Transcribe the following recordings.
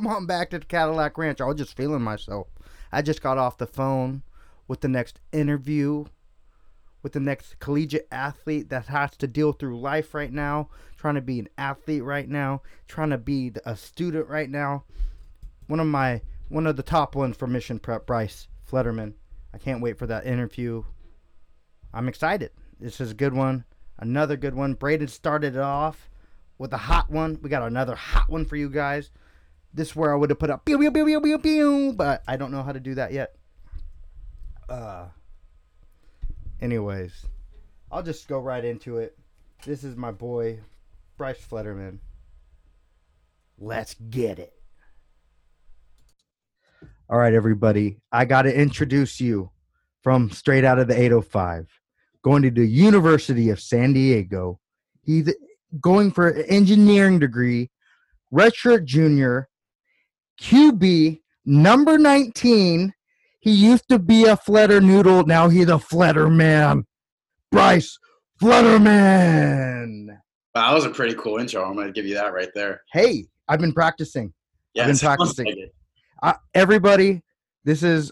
come on back to the Cadillac Ranch. I was just feeling myself. I just got off the phone with the next interview, with the next collegiate athlete that has to deal through life right now, trying to be an athlete right now, trying to be a student right now. One of the top ones for Mission Prep, Bryce Fledderman. I can't wait for that interview. I'm excited. This is a good one. Another good one. Braden started it off with a hot one. We got another hot one for you guys. This is where I would have put up, pew, pew, pew, pew, pew, pew, but I don't know how to do that yet. Anyways, I'll just go right into it. This is my boy, Bryce Fledderman. Let's get it. All right, everybody. I got to introduce you from straight out of the 805, going to the University of San Diego. He's going for an engineering degree, redshirt junior, QB, number 19. He used to be a Fledder Noodle. Now he's a Fledderman. Bryce Fledderman. Wow, that was a pretty cool intro. I'm going to give you that right there. Hey, I've been practicing. Yeah, I've been practicing. Like everybody, this is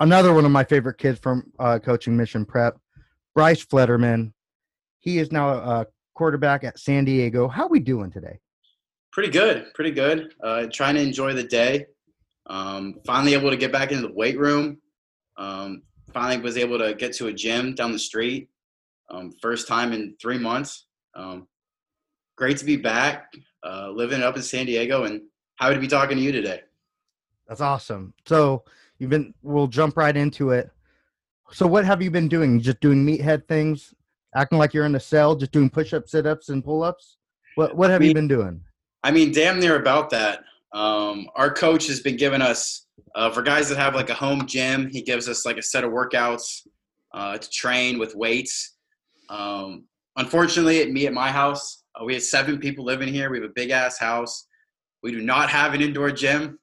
another one of my favorite kids from coaching Mission Prep, Bryce Fledderman. He is now a quarterback at San Diego. How we doing today? Pretty good. Pretty good. Trying to enjoy the day. Finally able to get back into the weight room. Finally was able to get to a gym down the street. First time in 3 months. Great to be back, living up in San Diego, and happy to be talking to you today. That's awesome. So we'll jump right into it. So what have you been doing? Just doing meathead things, acting like you're in a cell, just doing push-ups, sit-ups, and pull-ups? What have you been doing? I mean, damn near about that. Our coach has been giving us, for guys that have like a home gym, he gives us like a set of workouts to train with weights. Unfortunately, at my house, we had 7 people living here. We have a big-ass house. We do not have an indoor gym.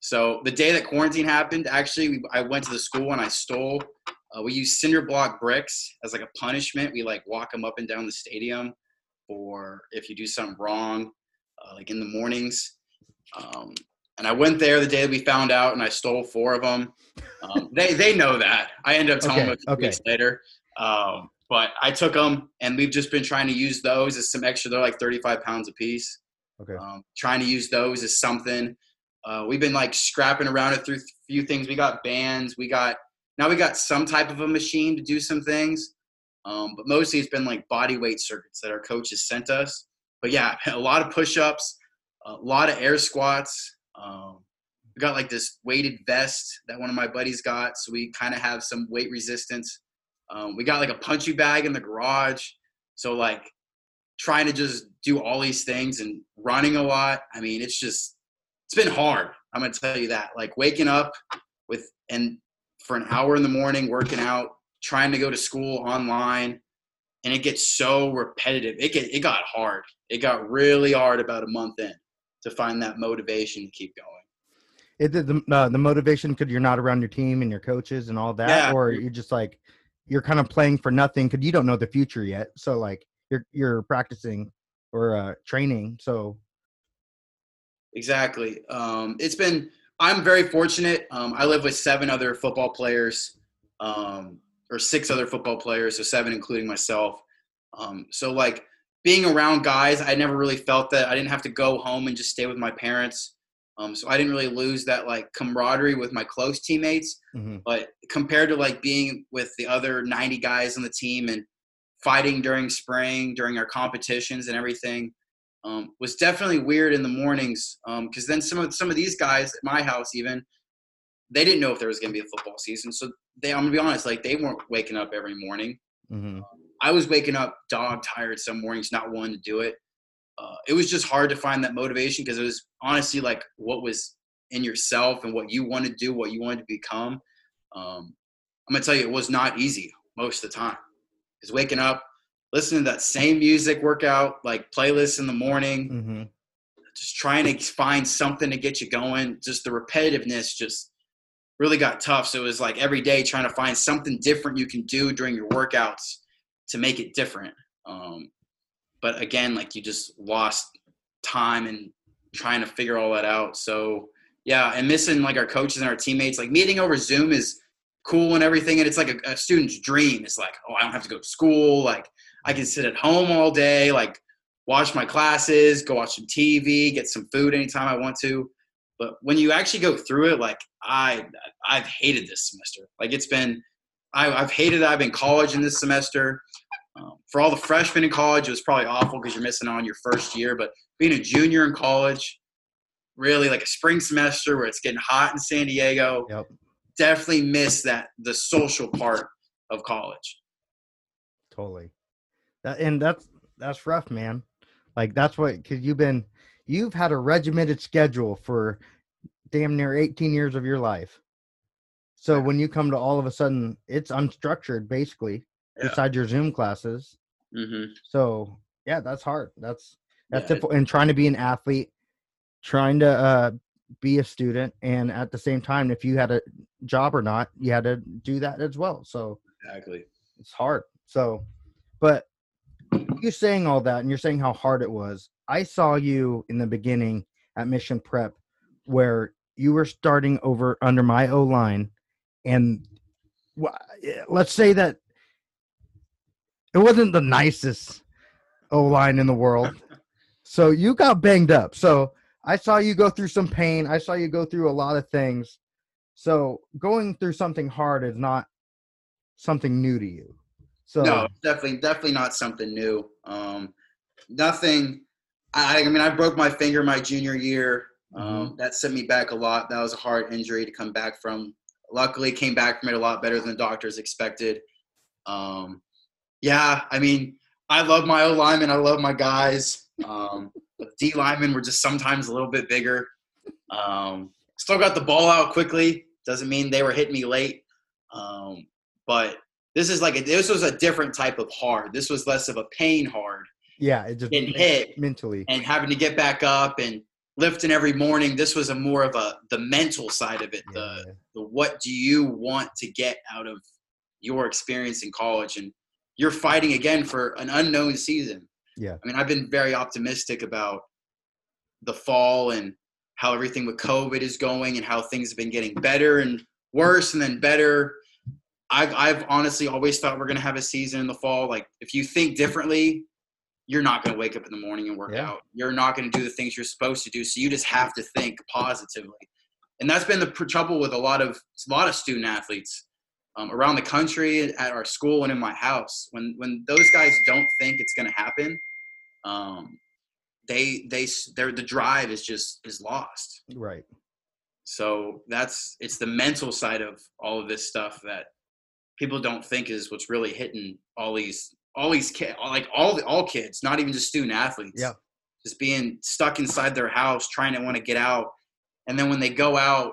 So the day that quarantine happened, actually, I went to the school and I stole. We used cinder block bricks as like a punishment. We like walk them up and down the stadium, or if you do something wrong, like in the mornings. And I went there the day that we found out, and I stole 4 of them. They know that. I ended up telling them a few weeks later. But I took them, and we've just been trying to use those as some extra. They're like 35 pounds a piece. Okay. Trying to use those as something. We've been like scrapping around it through a few things. We got bands. Now we got some type of a machine to do some things. But mostly it's been like body weight circuits that our coaches sent us. But yeah, a lot of push-ups, a lot of air squats. We got like this weighted vest that one of my buddies got. So we kind of have some weight resistance. We got like a punching bag in the garage. So like trying to just do all these things and running a lot. I mean, it's been hard. I'm going to tell you that. Like waking up for an hour in the morning, working out, trying to go to school online, and it gets so repetitive. It got hard. It got really hard about a month in to find that motivation to keep going. The motivation because you're not around your team and your coaches and all that, or you're just like you're kind of playing for nothing because you don't know the future yet. So like you're practicing or training. So exactly. I'm very fortunate. I live with 7 other football players, or 6 other football players, so 7 including myself. So like being around guys, I never really felt that. I didn't have to go home and just stay with my parents. So I didn't really lose that like camaraderie with my close teammates. Mm-hmm. But compared to like being with the other 90 guys on the team and fighting during spring, during our competitions and everything, was definitely weird in the mornings. Because then some of these guys at my house even, they didn't know if there was going to be a football season. So I'm going to be honest, like they weren't waking up every morning. Mm-hmm. I was waking up dog tired some mornings, not wanting to do it. It was just hard to find that motivation because it was honestly like what was in yourself and what you want to do, what you wanted to become. I'm going to tell you, it was not easy most of the time. Because waking up, listening to that same music workout, like playlists in the morning, mm-hmm. just trying to find something to get you going. Just the repetitiveness just really got tough. So it was like every day trying to find something different you can do during your workouts to make it different. But again, like you just lost time and trying to figure all that out. So, yeah, and missing, like, our coaches and our teammates. Like, meeting over Zoom is cool and everything, and it's like a student's dream. It's like, oh, I don't have to go to school. Like, I can sit at home all day, like, watch my classes, go watch some TV, get some food anytime I want to. But when you actually go through it, like, I've hated this semester. Like, it's been – I've hated that I've been in college in this semester. For all the freshmen in college, it was probably awful because you're missing on your first year. But being a junior in college, really like a spring semester where it's getting hot in San Diego, yep. Definitely miss that – the social part of college. Totally. That's rough, man. Like, that's what – because you've had a regimented schedule for damn near 18 years of your life. So when you come to all of a sudden, it's unstructured basically beside your Zoom classes. Mm-hmm. So yeah, that's hard. That's difficult. And trying to be an athlete, trying to be a student. And at the same time, if you had a job or not, you had to do that as well. So exactly, it's hard. So, but you saying all that and you're saying how hard it was. I saw you in the beginning at Mission Prep where you were starting over under my O-line, and let's say that it wasn't the nicest O-line in the world. So you got banged up. So I saw you go through some pain. I saw you go through a lot of things. So going through something hard is not something new to you. So no, definitely not something new. Nothing. I mean, I broke my finger my junior year. That sent me back a lot. That was a hard injury to come back from. Luckily, came back from it a lot better than doctors expected. I mean, I love my O linemen. I love my guys. But D linemen were just sometimes a little bit bigger. Still got the ball out quickly. Doesn't mean they were hitting me late. But this is like this was a different type of hard. This was less of a pain hard. Yeah, it just getting hit mentally and having to get back up and lifting every morning. This was a more of the mental side of it. Yeah. The what do you want to get out of your experience in college, and you're fighting again for an unknown season. Yeah, I mean, I've been very optimistic about the fall and how everything with COVID is going and how things have been getting better and worse and then better. I've honestly always thought we're gonna have a season in the fall. Like, if you think differently, you're not going to wake up in the morning and work out. You're not going to do the things you're supposed to do. So you just have to think positively. And that's been the trouble with a lot of student athletes around the country, at our school, and in my house. When those guys don't think it's going to happen, the drive is lost. Right. So it's the mental side of all of this stuff that people don't think is what's really hitting all these kids, like all kids, not even just student athletes. Yeah, just being stuck inside their house, trying to want to get out, and then when they go out,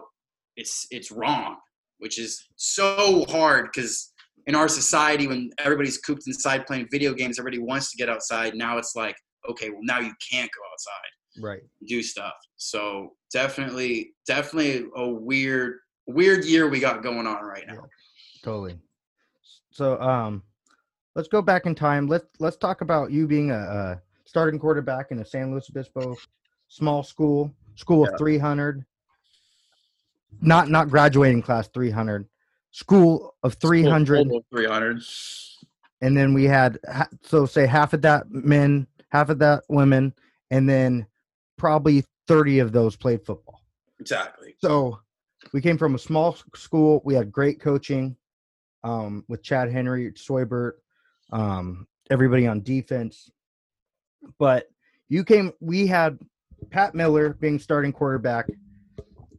it's wrong, which is so hard because in our society, when everybody's cooped inside playing video games, everybody wants to get outside. Now it's like, okay, well now you can't go outside, right? Do stuff. So definitely a weird year we got going on right now. Yeah, totally. So let's go back in time. Let's talk about you being a starting quarterback in a San Luis Obispo small school of 300. Not graduating class 300. School of 300. School of 300. And then we had say half of that men, half of that women, and then probably 30 of those played football. Exactly. So we came from a small school. We had great coaching with Chad Henry, Soybert. Everybody on defense, but we had Pat Miller being starting quarterback,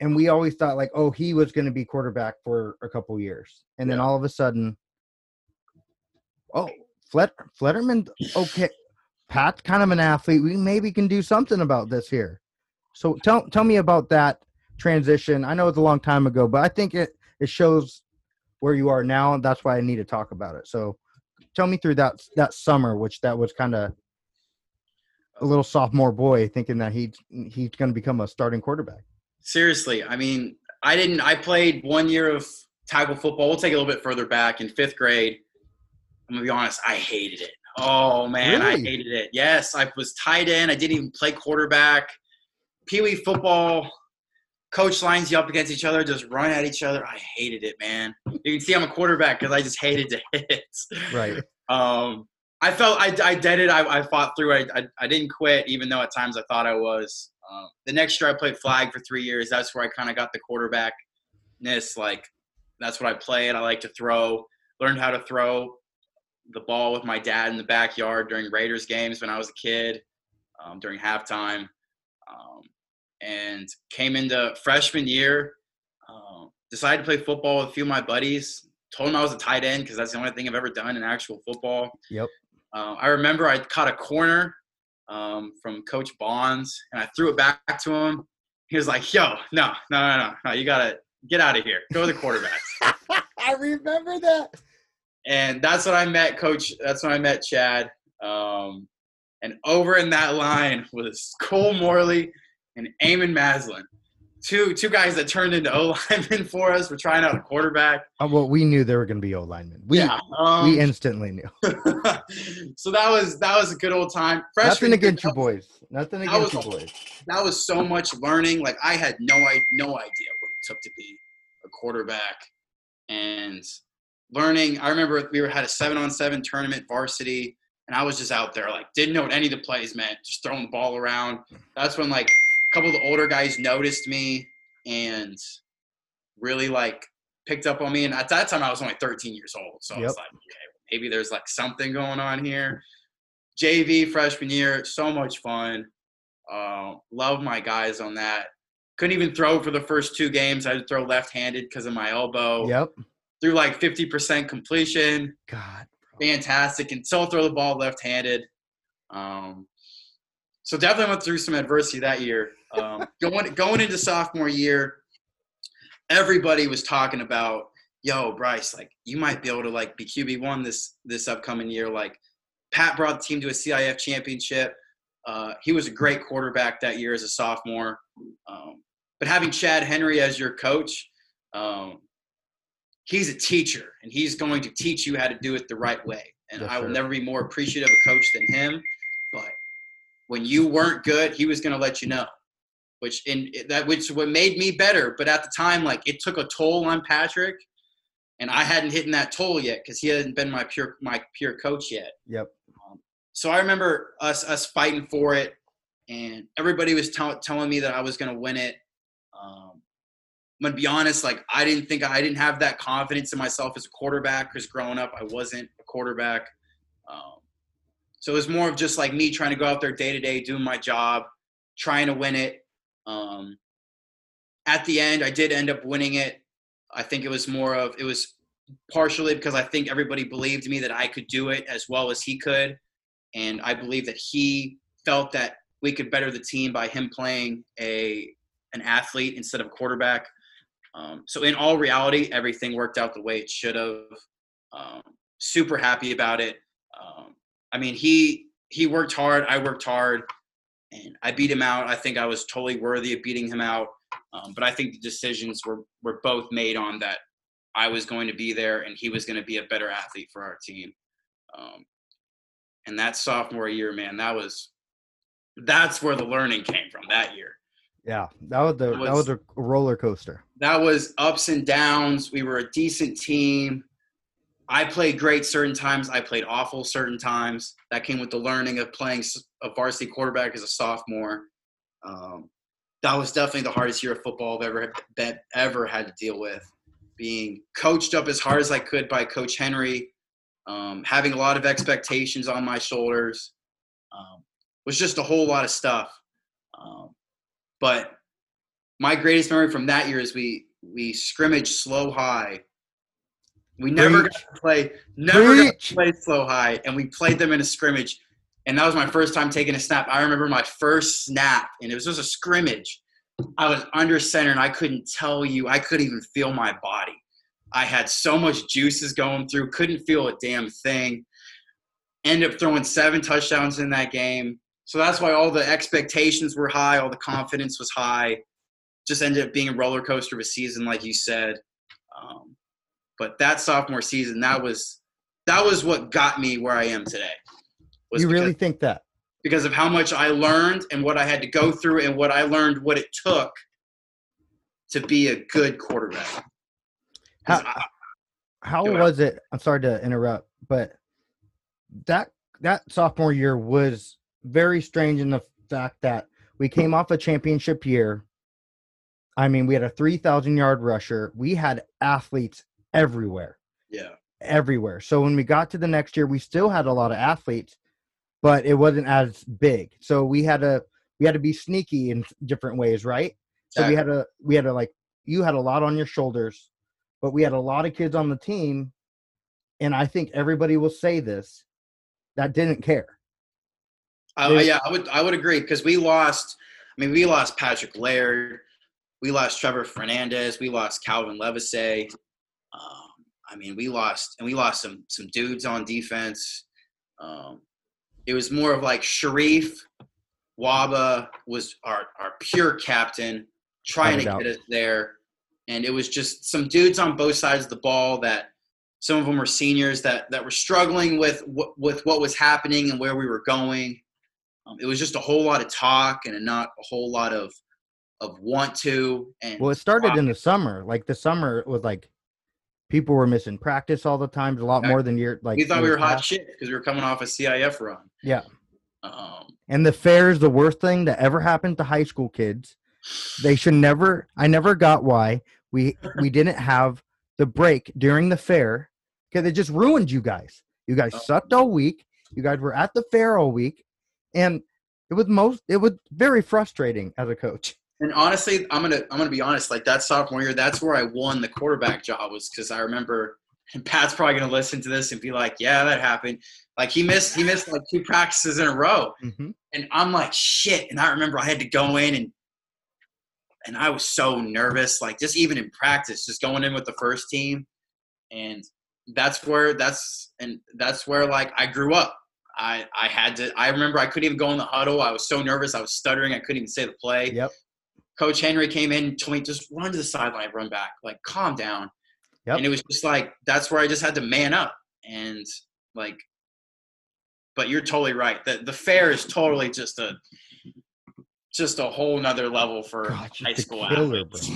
and we always thought like, oh, he was going to be quarterback for a couple years. And then all of a sudden, oh, Fledderman. Okay. Pat's kind of an athlete. We maybe can do something about this here. So tell me about that transition. I know it's a long time ago, but I think it shows where you are now. And that's why I need to talk about it. So tell me through that summer, which that was kind of a little sophomore boy thinking that he's going to become a starting quarterback. Seriously. I mean, I played 1 year of tackle football. We'll take it a little bit further back in fifth grade. I'm going to be honest. I hated it. Oh man, really? I hated it. Yes. I was tight end. I didn't even play quarterback. Pee Wee football coach lines you up against each other, just run at each other. I hated it, man. You can see I'm a quarterback because I just hated to hit. Right. I felt I did it. I fought through it. I didn't quit, even though at times I thought I was. The next year I played flag for 3 years. That's where I kind of got the quarterbackness. Like, that's what I played. I like to throw. Learned how to throw the ball with my dad in the backyard during Raiders games when I was a kid, during halftime. And came into freshman year, decided to play football with a few of my buddies. Told them I was a tight end because that's the only thing I've ever done in actual football. Yep. I remember I caught a corner from Coach Bonds, and I threw it back to him. He was like, yo, no, you got to get out of here. Go to the quarterback. I remember that. And that's when I met Coach. That's when I met Chad. And over in that line was Cole Morley and Eamon Maslin. Two guys that turned into O-linemen for us. We're trying out a quarterback. Well, we knew they were going to be O-linemen. We instantly knew. So that was a good old time. Freshman, Nothing against you boys. That was so much learning. Like, I had no idea what it took to be a quarterback. And learning, I remember we had a 7-on-7 tournament varsity, and I was just out there, like, didn't know what any of the plays meant, just throwing the ball around. That's when, like, a couple of the older guys noticed me and really, like, picked up on me. And at that time, I was only 13 years old. So I was like, okay, maybe there's, like, something going on here. JV freshman year, so much fun. Love my guys on that. Couldn't even throw for the first 2 games. I had to throw left-handed because of my elbow. Yep. Threw like 50% completion. God, bro. Fantastic. And still throw the ball left-handed. So definitely went through some adversity that year. Going into sophomore year, everybody was talking about, yo, Bryce, like, you might be able to, like, be QB1 this upcoming year. Like, Pat brought the team to a CIF championship. He was a great quarterback that year as a sophomore. But having Chad Henry as your coach, he's a teacher, and he's going to teach you how to do it the right way. And I will never be more appreciative of a coach than him. But when you weren't good, he was going to let you know, which what made me better. But at the time, like, it took a toll on Patrick, and I hadn't hit that toll yet because he hadn't been my pure coach yet. Yep. So I remember us fighting for it, and everybody was telling me that I was going to win it. I'm going to be honest, like, I didn't have that confidence in myself as a quarterback because growing up I wasn't a quarterback. So it was more of just, like, me trying to go out there day-to-day, doing my job, trying to win it. At the end, I did end up winning it. I think it was partially because I think everybody believed me that I could do it as well as he could. And I believe that he felt that we could better the team by him playing an athlete instead of a quarterback. So in all reality, everything worked out the way it should have. Super happy about it. I mean, he worked hard. I worked hard, and I beat him out. I think I was totally worthy of beating him out. But I think the decisions were both made on that. I was going to be there, and he was going to be a better athlete for our team. And that sophomore year, man, that's where the learning came from that year. Yeah, that was a roller coaster. That was ups and downs. We were a decent team. I played great certain times. I played awful certain times. That came with the learning of playing a varsity quarterback as a sophomore. That was definitely the hardest year of football I've ever had to deal with. Being coached up as hard as I could by Coach Henry, having a lot of expectations on my shoulders, was just a whole lot of stuff. But my greatest memory from that year is we scrimmaged slow high. We never got to play slow high, and we played them in a scrimmage. And that was my first time taking a snap. I remember my first snap, and it was just a scrimmage. I was under center, and I couldn't tell you. I couldn't even feel my body. I had so much juices going through. Couldn't feel a damn thing. Ended up throwing 7 touchdowns in that game. So that's why all the expectations were high, all the confidence was high. Just ended up being a roller coaster of a season, like you said. But that sophomore season, that was what got me where I am today. You really think that? because of how much I learned and what I had to go through and what I learned, what it took to be a good quarterback. How was it? I'm sorry to interrupt, but that sophomore year was very strange in the fact that we came off a championship year. I mean, we had a 3,000-yard rusher. We had athletes everywhere. Yeah. Everywhere. So when we got to the next year, we still had a lot of athletes, but it wasn't as big. So we had to be sneaky in different ways, right? Exactly. So we had to like, you had a lot on your shoulders, but we had a lot of kids on the team, and I think everybody will say this, that didn't care. I would agree, because we lost Patrick Laird, we lost Trevor Fernandez, we lost Calvin Levese. We lost some dudes on defense. It was more of like Sharif Waba was our pure captain, trying to get us there. And it was just some dudes on both sides of the ball that some of them were seniors that were struggling with what was happening and where we were going. It was just a whole lot of talk and not a whole lot of want to. And well, it started in the summer. Like the summer was like, people were missing practice all the time, a lot more than you're like. We thought we were hot shit because we were coming off a CIF run. Yeah. And the fair is the worst thing that ever happened to high school kids. They should never. I never got why we didn't have the break during the fair, because it just ruined you guys. You guys sucked all week. You guys were at the fair all week, and it was very frustrating as a coach. And honestly, I'm gonna be honest. Like that sophomore year, that's where I won the quarterback job, was because I remember. And Pat's probably gonna listen to this and be like, "Yeah, that happened." Like he missed like two practices in a row, mm-hmm. and I'm like, "Shit!" And I remember I had to go in and I was so nervous. Like just even in practice, just going in with the first team, and that's where like I grew up. I had to. I remember I couldn't even go in the huddle. I was so nervous. I was stuttering. I couldn't even say the play. Yep. Coach Henry came in and told me, just run to the sideline, run back, like calm down. Yep. And it was just like, that's where I just had to man up. And like, but you're totally right. The fair is totally just a whole nother level for high school athletes.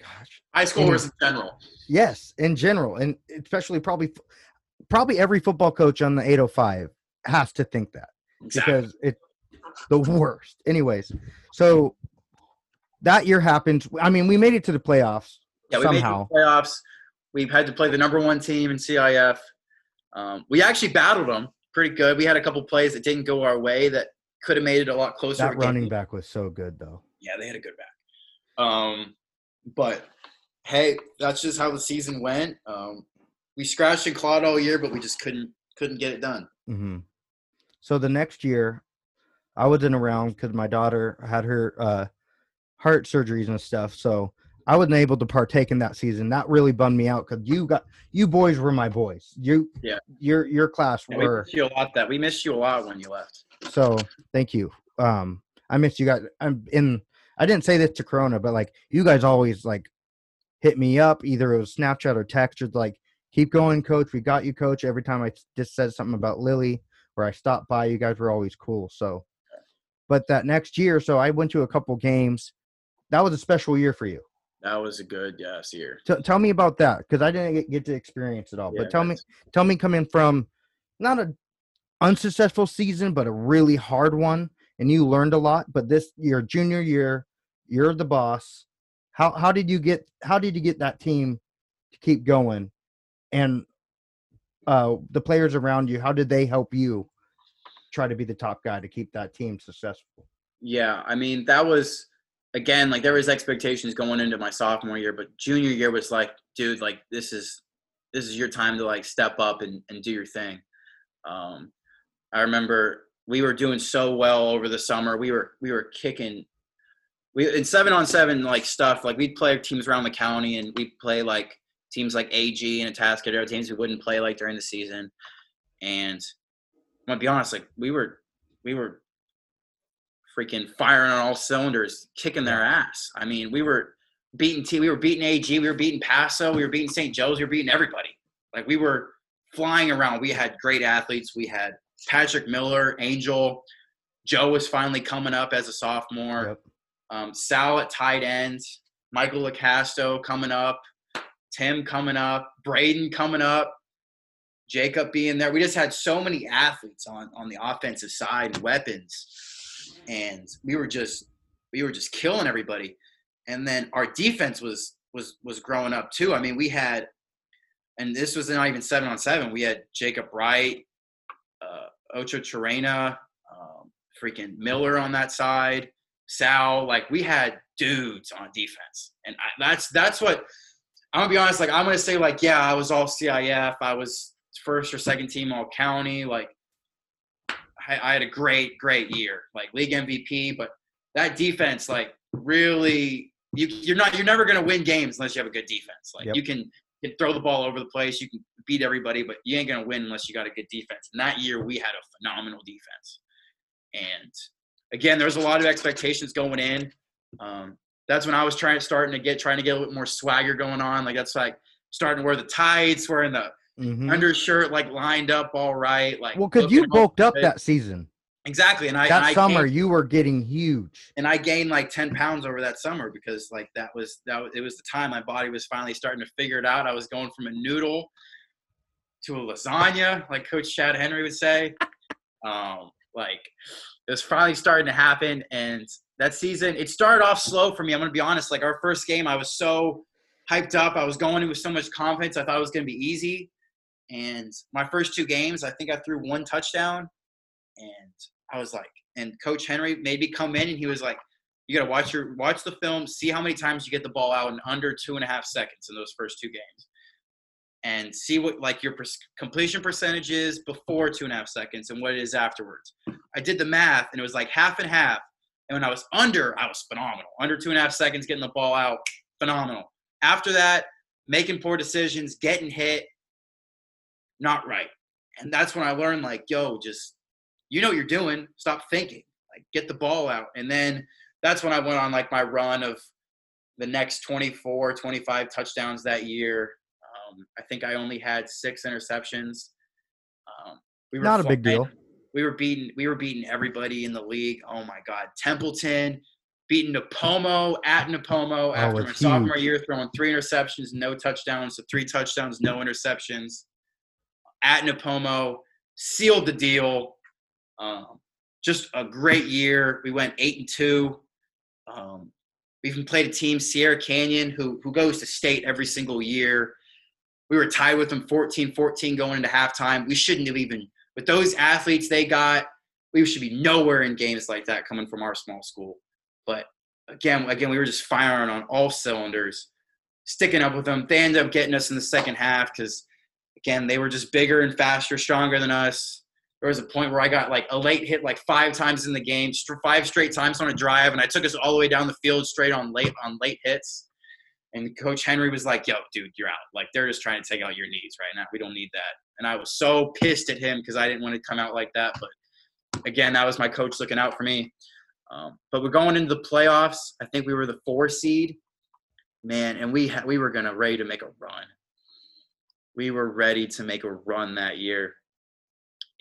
Gosh. High schoolers in general. Yes, in general. And especially probably every football coach on the 805 has to think that. Exactly. Because it's the worst. Anyways, so – that year happened. I mean, we made it to the playoffs. Yeah, we made it to the playoffs. We had to play the number one team in CIF. We actually battled them pretty good. We had a couple plays that didn't go our way that could have made it a lot closer. That running back was so good, though. Yeah, they had a good back. But, hey, that's just how the season went. We scratched and clawed all year, but we just couldn't get it done. Mm-hmm. So the next year, I wasn't around because my daughter had her heart surgeries and stuff, so I wasn't able to partake in that season. That really bummed me out because you boys were my boys. Your class were. We missed you a lot. We missed you a lot when you left. So thank you. I missed you guys. I didn't say this to Corona, but like you guys always like hit me up. Either it was Snapchat or text, or like keep going, Coach. We got you, Coach. Every time I just said something about Lily or I stopped by, you guys were always cool. So, but that next year, so I went to a couple games. That was a special year for you. That was a good year. Tell me about that, because I didn't get to experience it all. Yeah, but tell me coming from not an unsuccessful season, but a really hard one, and you learned a lot. But this your junior year, you're the boss. How did you get that team to keep going, and the players around you? How did they help you try to be the top guy to keep that team successful? Yeah, I mean that was. Again, like there was expectations going into my sophomore year, but junior year was like, dude, like this is your time to like step up and do your thing. I remember we were doing so well over the summer. We were kicking. We in 7-on-7 like stuff. Like we'd play teams around the county, and we'd play like teams like AG and Atascadero, teams we wouldn't play like during the season. And I'm gonna be honest, like we were freaking firing on all cylinders, kicking their ass. I mean, we were beating we were beating AG, we were beating Paso, we were beating St. Joe's, we were beating everybody. Like we were flying around. We had great athletes. We had Patrick Miller, Angel Joe is finally coming up as a sophomore. Yep. Sal at tight end. Michael LeCasto coming up. Tim coming up. Braden coming up. Jacob being there. We just had so many athletes on the offensive side and weapons. And we were just killing everybody. And then our defense was growing up too. I mean, we had, and this was not even 7-on-7. We had Jacob Wright, Ocho Terena, freaking Miller on that side, Sal. Like, we had dudes on defense. And that's what I'm going to be honest. Like, I'm going to say, like, yeah, I was all CIF. I was first or second team all county. Like, I had a great year, like league MVP. But that defense, like, really, you're never going to win games unless you have a good defense. Like, yep. You can throw the ball over the place. You can beat everybody, but you ain't going to win unless you got a good defense. And that year we had a phenomenal defense. And again, there's a lot of expectations going in. That's when I was starting to get a little bit more swagger going on. Like, that's like starting to wear the tights, wearing the undershirt, like lined up all right. Like, well, because you bulked up that season. Exactly. And that summer, you were getting huge. And I gained like 10 pounds over that summer because, like, it was the time my body was finally starting to figure it out. I was going from a noodle to a lasagna, like Coach Chad Henry would say. Like, it was finally starting to happen. And that season, it started off slow for me. I'm going to be honest. Like, our first game, I was so hyped up. I was going in with so much confidence. I thought it was going to be easy. And my first two games, I think I threw one touchdown. And I was like, and Coach Henry made me come in, and he was like, you got to watch the film, see how many times you get the ball out in under 2.5 seconds in those first two games. And see what, like, your completion percentage is before 2.5 seconds and what it is afterwards. I did the math, and it was like half and half. And when I was under, I was phenomenal. Under 2.5 seconds, getting the ball out, phenomenal. After that, making poor decisions, getting hit, not right. And that's when I learned, like, yo, just, you know what you're doing. Stop thinking. Like, get the ball out. And then that's when I went on, like, my run of the next 24, 25 touchdowns that year. I think I only had 6 interceptions. We were not a big deal. We were beating everybody in the league. Oh my God, Templeton, beating Napomo at Napomo after my sophomore year, throwing 3 interceptions, no touchdowns. So 3 touchdowns, no interceptions at Napomo, sealed the deal. Just a great year. We went 8-2. We even played a team, Sierra Canyon, who goes to state every single year. We were tied with them 14-14 going into halftime. We shouldn't have even – with those athletes they got, we should be nowhere in games like that coming from our small school. But, again, we were just firing on all cylinders, sticking up with them. They ended up getting us in the second half because, again, they were just bigger and faster, stronger than us. There was a point where I got, like, a late hit like 5 times in the game, 5 straight times on a drive, and I took us all the way down the field straight on late hits. And Coach Henry was like, yo, dude, you're out. Like, they're just trying to take out your knees right now. We don't need that. And I was so pissed at him because I didn't want to come out like that. But, again, that was my coach looking out for me. But we're going into the playoffs. I think we were the 4 seed. Man, and we were ready to make a run. We were ready to make a run that year.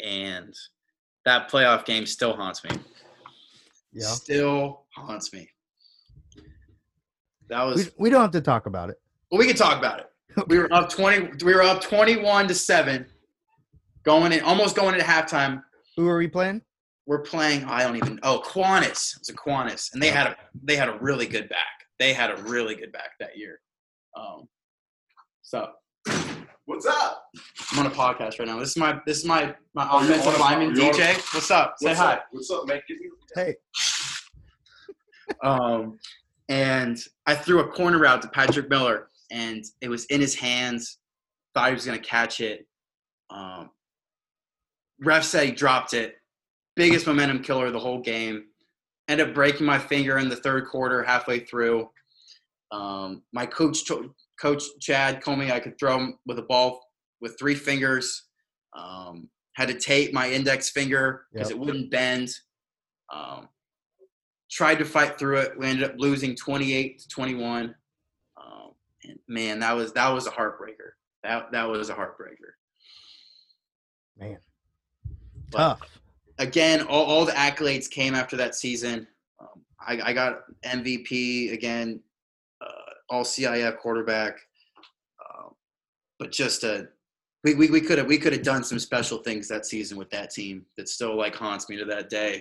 And that playoff game still haunts me. Yeah. Still haunts me. That was. We don't have to talk about it. Well, we can talk about it. We were up 20. We were up 21-7, almost going into halftime. Who are we playing? We're playing. I don't even. Oh, Quantis. It was a Quantis, and they had a really good back. They had a really good back that year. So. What's up? I'm on a podcast right now. This is my offensive lineman DJ. What's up? Say hi. What's up, man? Hey. And I threw a corner route to Patrick Miller, and it was in his hands. Thought he was going to catch it. Ref said he dropped it. Biggest momentum killer of the whole game. Ended up breaking my finger in the third quarter, halfway through. My coach Chad Comey, I could throw him with a ball with 3 fingers. Had to tape my index finger because it wouldn't bend. Tried to fight through it. We ended up losing 28-21. And man, that was a heartbreaker. That was a heartbreaker. Man, tough. again, all the accolades came after that season. I got MVP again, all CIF quarterback, but just we could have done some special things that season with that team that still like haunts me to that day.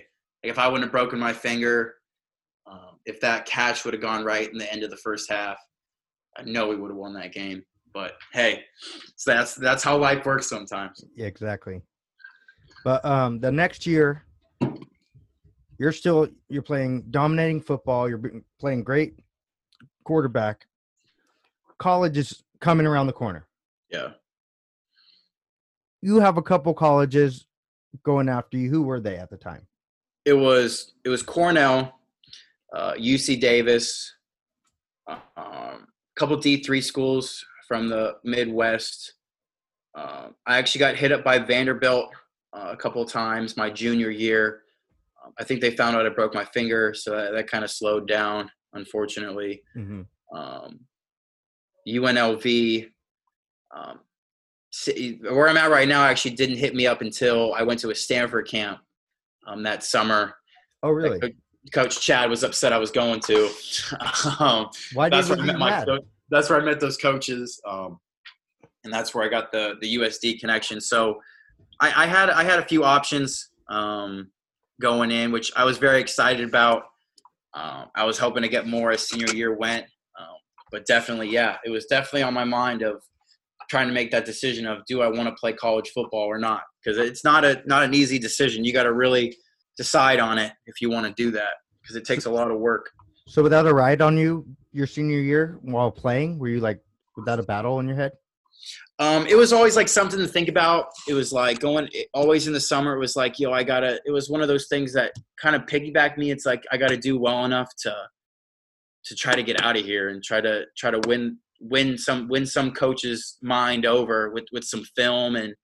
Like if I wouldn't have broken my finger, if that catch would have gone right in the end of the first half, I know we would have won that game. But hey, so that's how life works sometimes. Yeah, exactly. But the next year, you're playing dominating football. You're playing great quarterback. College is coming around the corner. Yeah. You have a couple colleges going after you. Who were they at the time? It was Cornell, UC Davis, a couple D3 schools from the Midwest. I actually got hit up by Vanderbilt a couple of times my junior year. I think they found out I broke my finger, so that kind of slowed down, unfortunately. Mm-hmm. UNLV, where I'm at right now, actually didn't hit me up until I went to a Stanford camp that summer. Oh, really? Coach Chad was upset I was going to. Why did you get mad? That's where I met those coaches, and that's where I got the USD connection. So I had a few options going in, which I was very excited about. I was hoping to get more as senior year went, but definitely, yeah, it was definitely on my mind of trying to make that decision of do I want to play college football or not? Because it's not an easy decision. You got to really decide on it if you want to do that because it takes a lot of work. So without a ride on you your senior year while playing, were you like without a battle in your head? It was always like something to think about. It was like always in the summer. It was like, yo, it was one of those things that kind of piggybacked me. It's like, I got to do well enough to try to get out of here and try to win some coach's mind over with some film and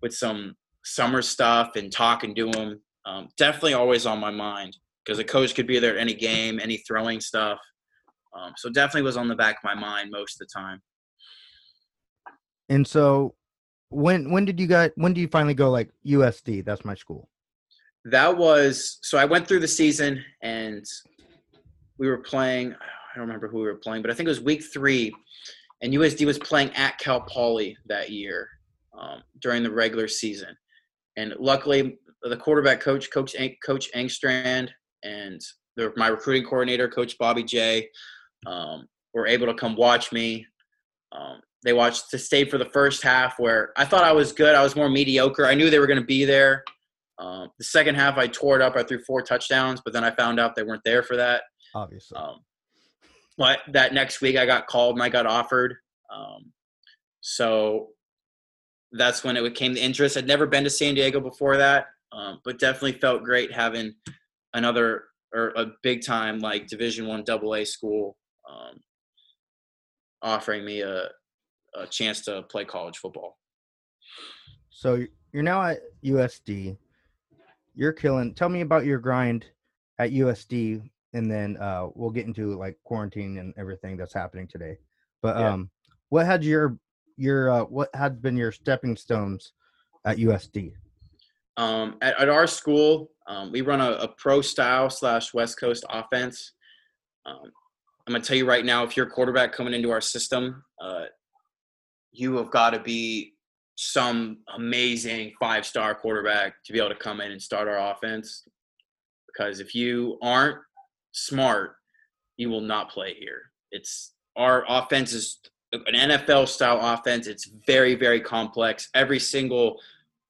with some summer stuff and talking to him. Definitely always on my mind because a coach could be there at any game, any throwing stuff. So definitely was on the back of my mind most of the time. And so when do you finally go like USD? That's my school. So I went through the season and we were playing, I don't remember who we were playing, but I think it was week 3 and USD was playing at Cal Poly that year during the regular season. And luckily the quarterback coach, Coach Engstrand, and my recruiting coordinator, Coach Bobby J, were able to come watch me. They stayed for the first half where I thought I was good. I was more mediocre. I knew they were going to be there. The second half I tore it up. I threw 4 touchdowns, but then I found out they weren't there for that. Obviously. But that next week I got called and I got offered. So that's when it came to interest. I'd never been to San Diego before that, but definitely felt great having another or a big time like Division I AA school offering me a chance to play college football. So you're now at USD. You're killing. Tell me about your grind at USD, and then we'll get into like quarantine and everything that's happening today. But yeah. What had what had been your stepping stones at USD? At our school, we run a pro style / West Coast offense. I'm going to tell you right now, if you're a quarterback coming into our system, you have got to be some amazing 5-star quarterback to be able to come in and start our offense. Because if you aren't smart, you will not play here. Our offense is an NFL style offense. It's very, very complex. Every single,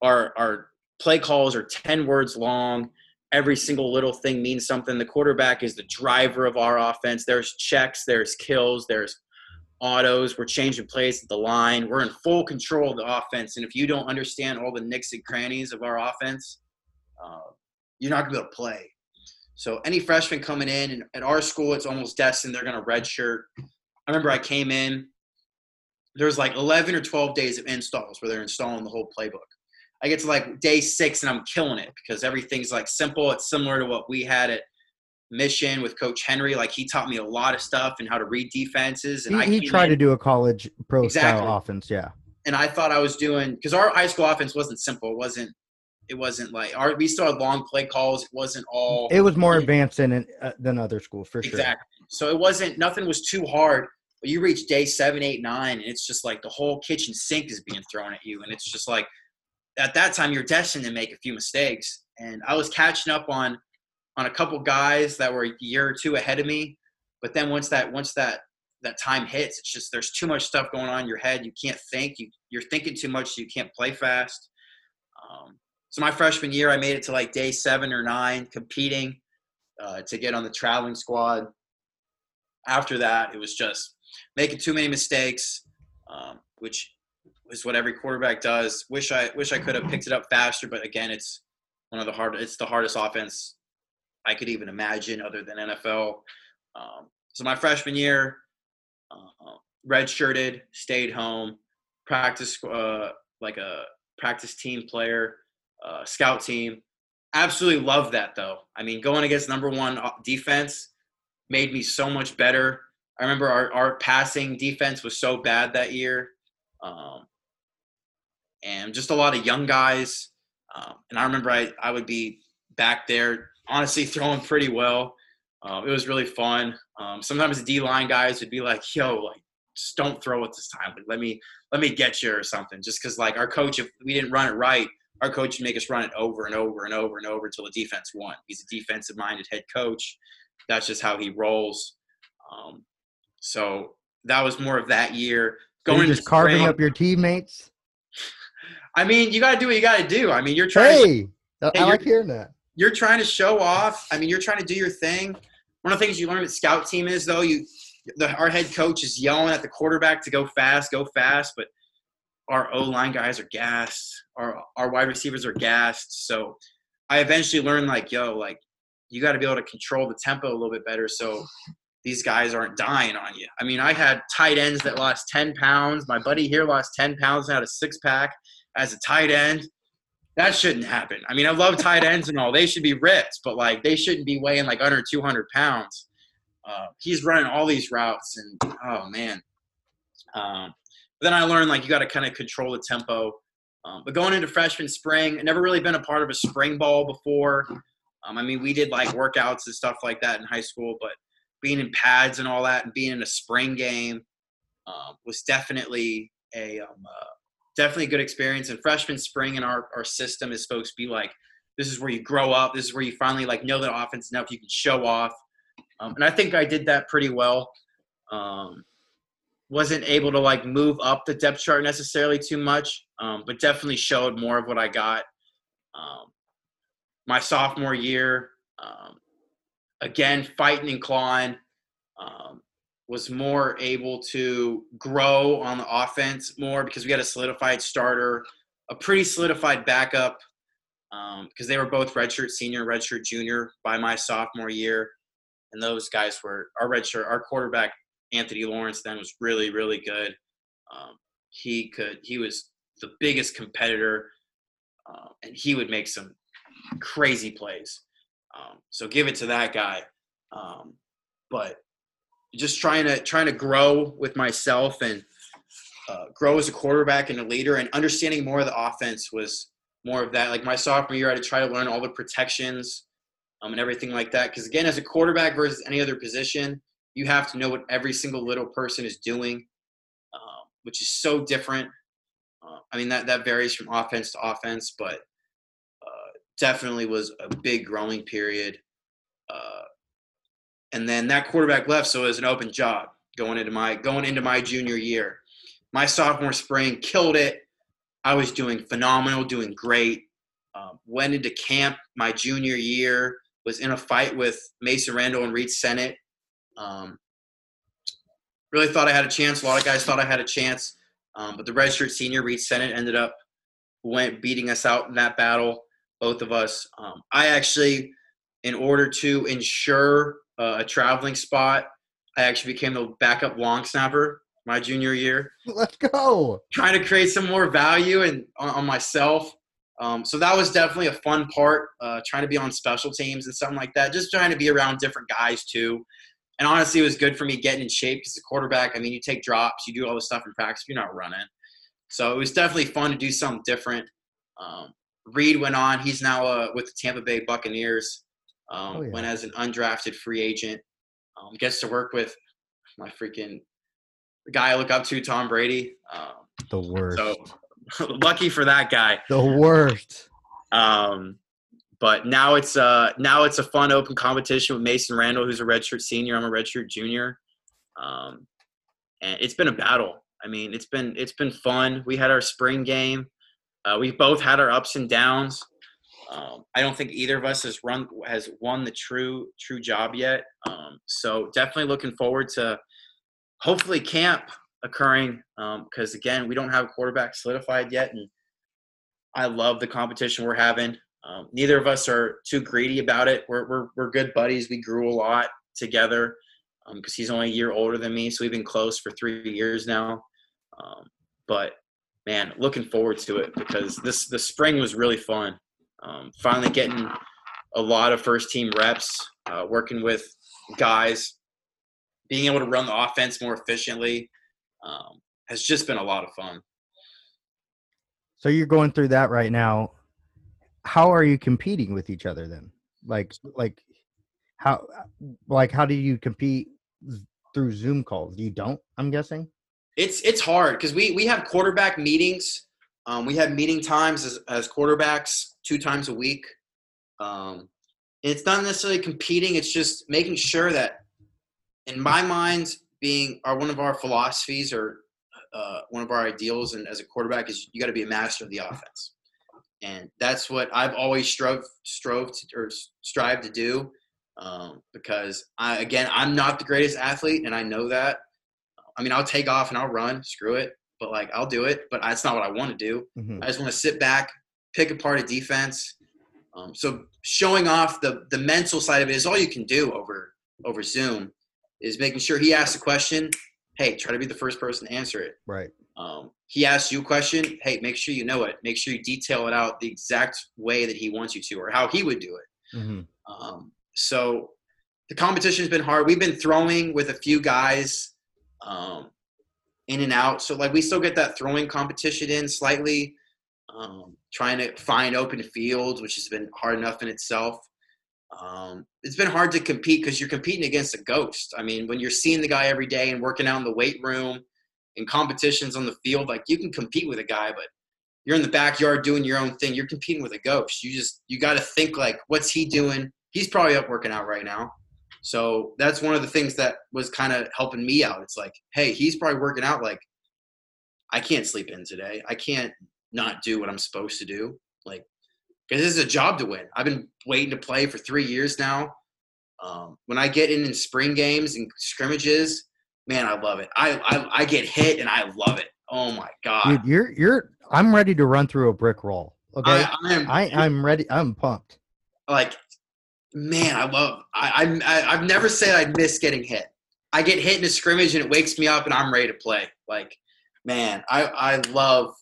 our play calls are 10 words long. Every single little thing means something. The quarterback is the driver of our offense. There's checks, there's kills, there's autos. We're changing plays at the line. We're in full control of the offense. And if you don't understand all the nicks and crannies of our offense, you're not going to be able to play. So any freshman coming in, and at our school, it's almost destined they're going to redshirt. I remember I came in. There's like 11 or 12 days of installs where they're installing the whole playbook. I get to like day 6 and I'm killing it because everything's like simple. It's similar to what we had at Mission with Coach Henry. Like he taught me a lot of stuff and how to read defenses. And he tried to do a college pro style offense. Yeah. And I thought I was doing, because our high school offense wasn't simple. It wasn't It wasn't like – we still had long play calls. It wasn't all – It was more advanced than other schools, for sure. Exactly. So it wasn't – nothing was too hard. But you reach day 7, 8, 9, and it's just like the whole kitchen sink is being thrown at you. And it's just like at that time you're destined to make a few mistakes. And I was catching up on a couple guys that were a year or two ahead of me. But then once that time hits, it's just there's too much stuff going on in your head. You can't think. You're thinking too much, so you can't play fast. So my freshman year, I made it to like day 7 or 9 competing to get on the traveling squad. After that, it was just making too many mistakes, which is what every quarterback does. Wish I could have picked it up faster, but again, it's the hardest offense I could even imagine other than NFL. So my freshman year, redshirted, stayed home, practiced like a practice team player. Scout team. Absolutely love that, though. I mean, going against number one defense made me so much better. I remember our passing defense was so bad that year. And just a lot of young guys. And I remember I would be back there, honestly, throwing pretty well. It was really fun. Sometimes the D-line guys would be like, yo, like, just don't throw it this time. Like, let me get you or something. Just because, like, our coach, if we didn't run it right, our coach would make us run it over and over and over and over until the defense won. He's a defensive-minded head coach. That's just how he rolls. So that was more of that year. Going just carving up your teammates? I mean, you got to do what you got to do. I mean, you're trying I like hearing that. You're trying to show off. I mean, you're trying to do your thing. One of the things you learn at scout team is, though, our head coach is yelling at the quarterback to go fast, but our O-line guys are gassed. Our wide receivers are gassed. So I eventually learned, like, yo, like, you got to be able to control the tempo a little bit better so these guys aren't dying on you. I mean, I had tight ends that lost 10 pounds. My buddy here lost 10 pounds and had a six-pack as a tight end. That shouldn't happen. I mean, I love tight ends and all. They should be ripped, but, like, they shouldn't be weighing, like, under 200 pounds. He's running all these routes, and, oh, man. Then I learned, like, you got to kind of control the tempo. But going into freshman spring, I'd never really been a part of a spring ball before. I mean, we did, like, workouts and stuff like that in high school, but being in pads and all that and being in a spring game was definitely a good experience. And freshman spring in our system is supposed to be, like, this is where you grow up. This is where you finally, like, know the offense enough you can show off. And I think I did that pretty well. Wasn't able to, like, move up the depth chart necessarily too much, but definitely showed more of what I got. My sophomore year, again, fighting and clawing, was more able to grow on the offense more because we had a solidified starter, a pretty solidified backup, because they were both redshirt senior, redshirt junior by my sophomore year. And those guys were our quarterback, Anthony Lawrence, then was really, really good. He was the biggest competitor, and he would make some crazy plays. So give it to that guy. But just trying to grow with myself and grow as a quarterback and a leader, and understanding more of the offense was more of that. Like my sophomore year, I had to try to learn all the protections and everything like that. Because again, as a quarterback versus any other position, you have to know what every single little person is doing, which is so different. I mean, that varies from offense to offense, but definitely was a big growing period. And then that quarterback left, so it was an open job going into my junior year. My sophomore spring, killed it. I was doing phenomenal, doing great. Went into camp my junior year, was in a fight with Mason Randall and Reed Sennett. Really thought I had a chance. A lot of guys thought I had a chance, but the redshirt senior Reed Sennett ended up beating us out in that battle, both of us. I actually, in order to ensure a traveling spot, I actually became the backup long snapper my junior year. Let's go. Trying to create some more value and on myself. So that was definitely a fun part, trying to be on special teams and something like that, just trying to be around different guys too. And honestly, it was good for me getting in shape because the quarterback, I mean, you take drops, you do all this stuff in practice, you're not running. So it was definitely fun to do something different. Reed went on. He's now with the Tampa Bay Buccaneers. Went as an undrafted free agent. Gets to work with my freaking guy I look up to, Tom Brady. The worst. So lucky for that guy. The worst. But now it's a fun open competition with Mason Randall, who's a redshirt senior. I'm a redshirt junior. And it's been a battle. I mean, it's been fun. We had our spring game. We both had our ups and downs. I don't think either of us has won the true job yet. So definitely looking forward to hopefully camp occurring because, again, we don't have a quarterback solidified yet. And I love the competition we're having. Neither of us are too greedy about it. We're good buddies. We grew a lot together because he's only a year older than me. So we've been close for 3 years now. But, man, looking forward to it because the spring was really fun. Finally getting a lot of first-team reps, working with guys, being able to run the offense more efficiently has just been a lot of fun. So you're going through that right now. How are you competing with each other then? How do you compete through Zoom calls? You don't, I'm guessing? It's hard because we have quarterback meetings. We have meeting times as quarterbacks 2 times a week. And it's not necessarily competing. It's just making sure that, in my mind, one of our philosophies or one of our ideals and as a quarterback is you got to be a master of the offense. And that's what I've always strived to do because, I'm not the greatest athlete, and I know that. I mean, I'll take off and I'll run. Screw it. But, I'll do it. But that's not what I want to do. Mm-hmm. I just want to sit back, pick apart a defense. So showing off the mental side of it is all you can do over Zoom is making sure he asks a question. Hey, try to be the first person to answer it. Right. He asks you a question. Hey, make sure you know it. Make sure you detail it out the exact way that he wants you to or how he would do it. Mm-hmm. So the competition has been hard. We've been throwing with a few guys in and out. So, we still get that throwing competition in slightly, trying to find open fields, which has been hard enough in itself. It's been hard to compete because you're competing against a ghost. I mean, when you're seeing the guy every day and working out in the weight room and competitions on the field, you can compete with a guy, but you're in the backyard doing your own thing. You're competing with a ghost. You got to think what's he doing? He's probably up working out right now. So that's one of the things that was kind of helping me out. It's hey, he's probably working out. I can't sleep in today. I can't not do what I'm supposed to do. Because this is a job to win. I've been waiting to play for 3 years now. When I get in spring games and scrimmages, man, I love it. I get hit and I love it. Oh my God. Dude, I'm ready to run through a brick wall. Okay. I'm ready. I'm pumped. Man, I've never said I'd miss getting hit. I get hit in a scrimmage and it wakes me up and I'm ready to play. Man, I love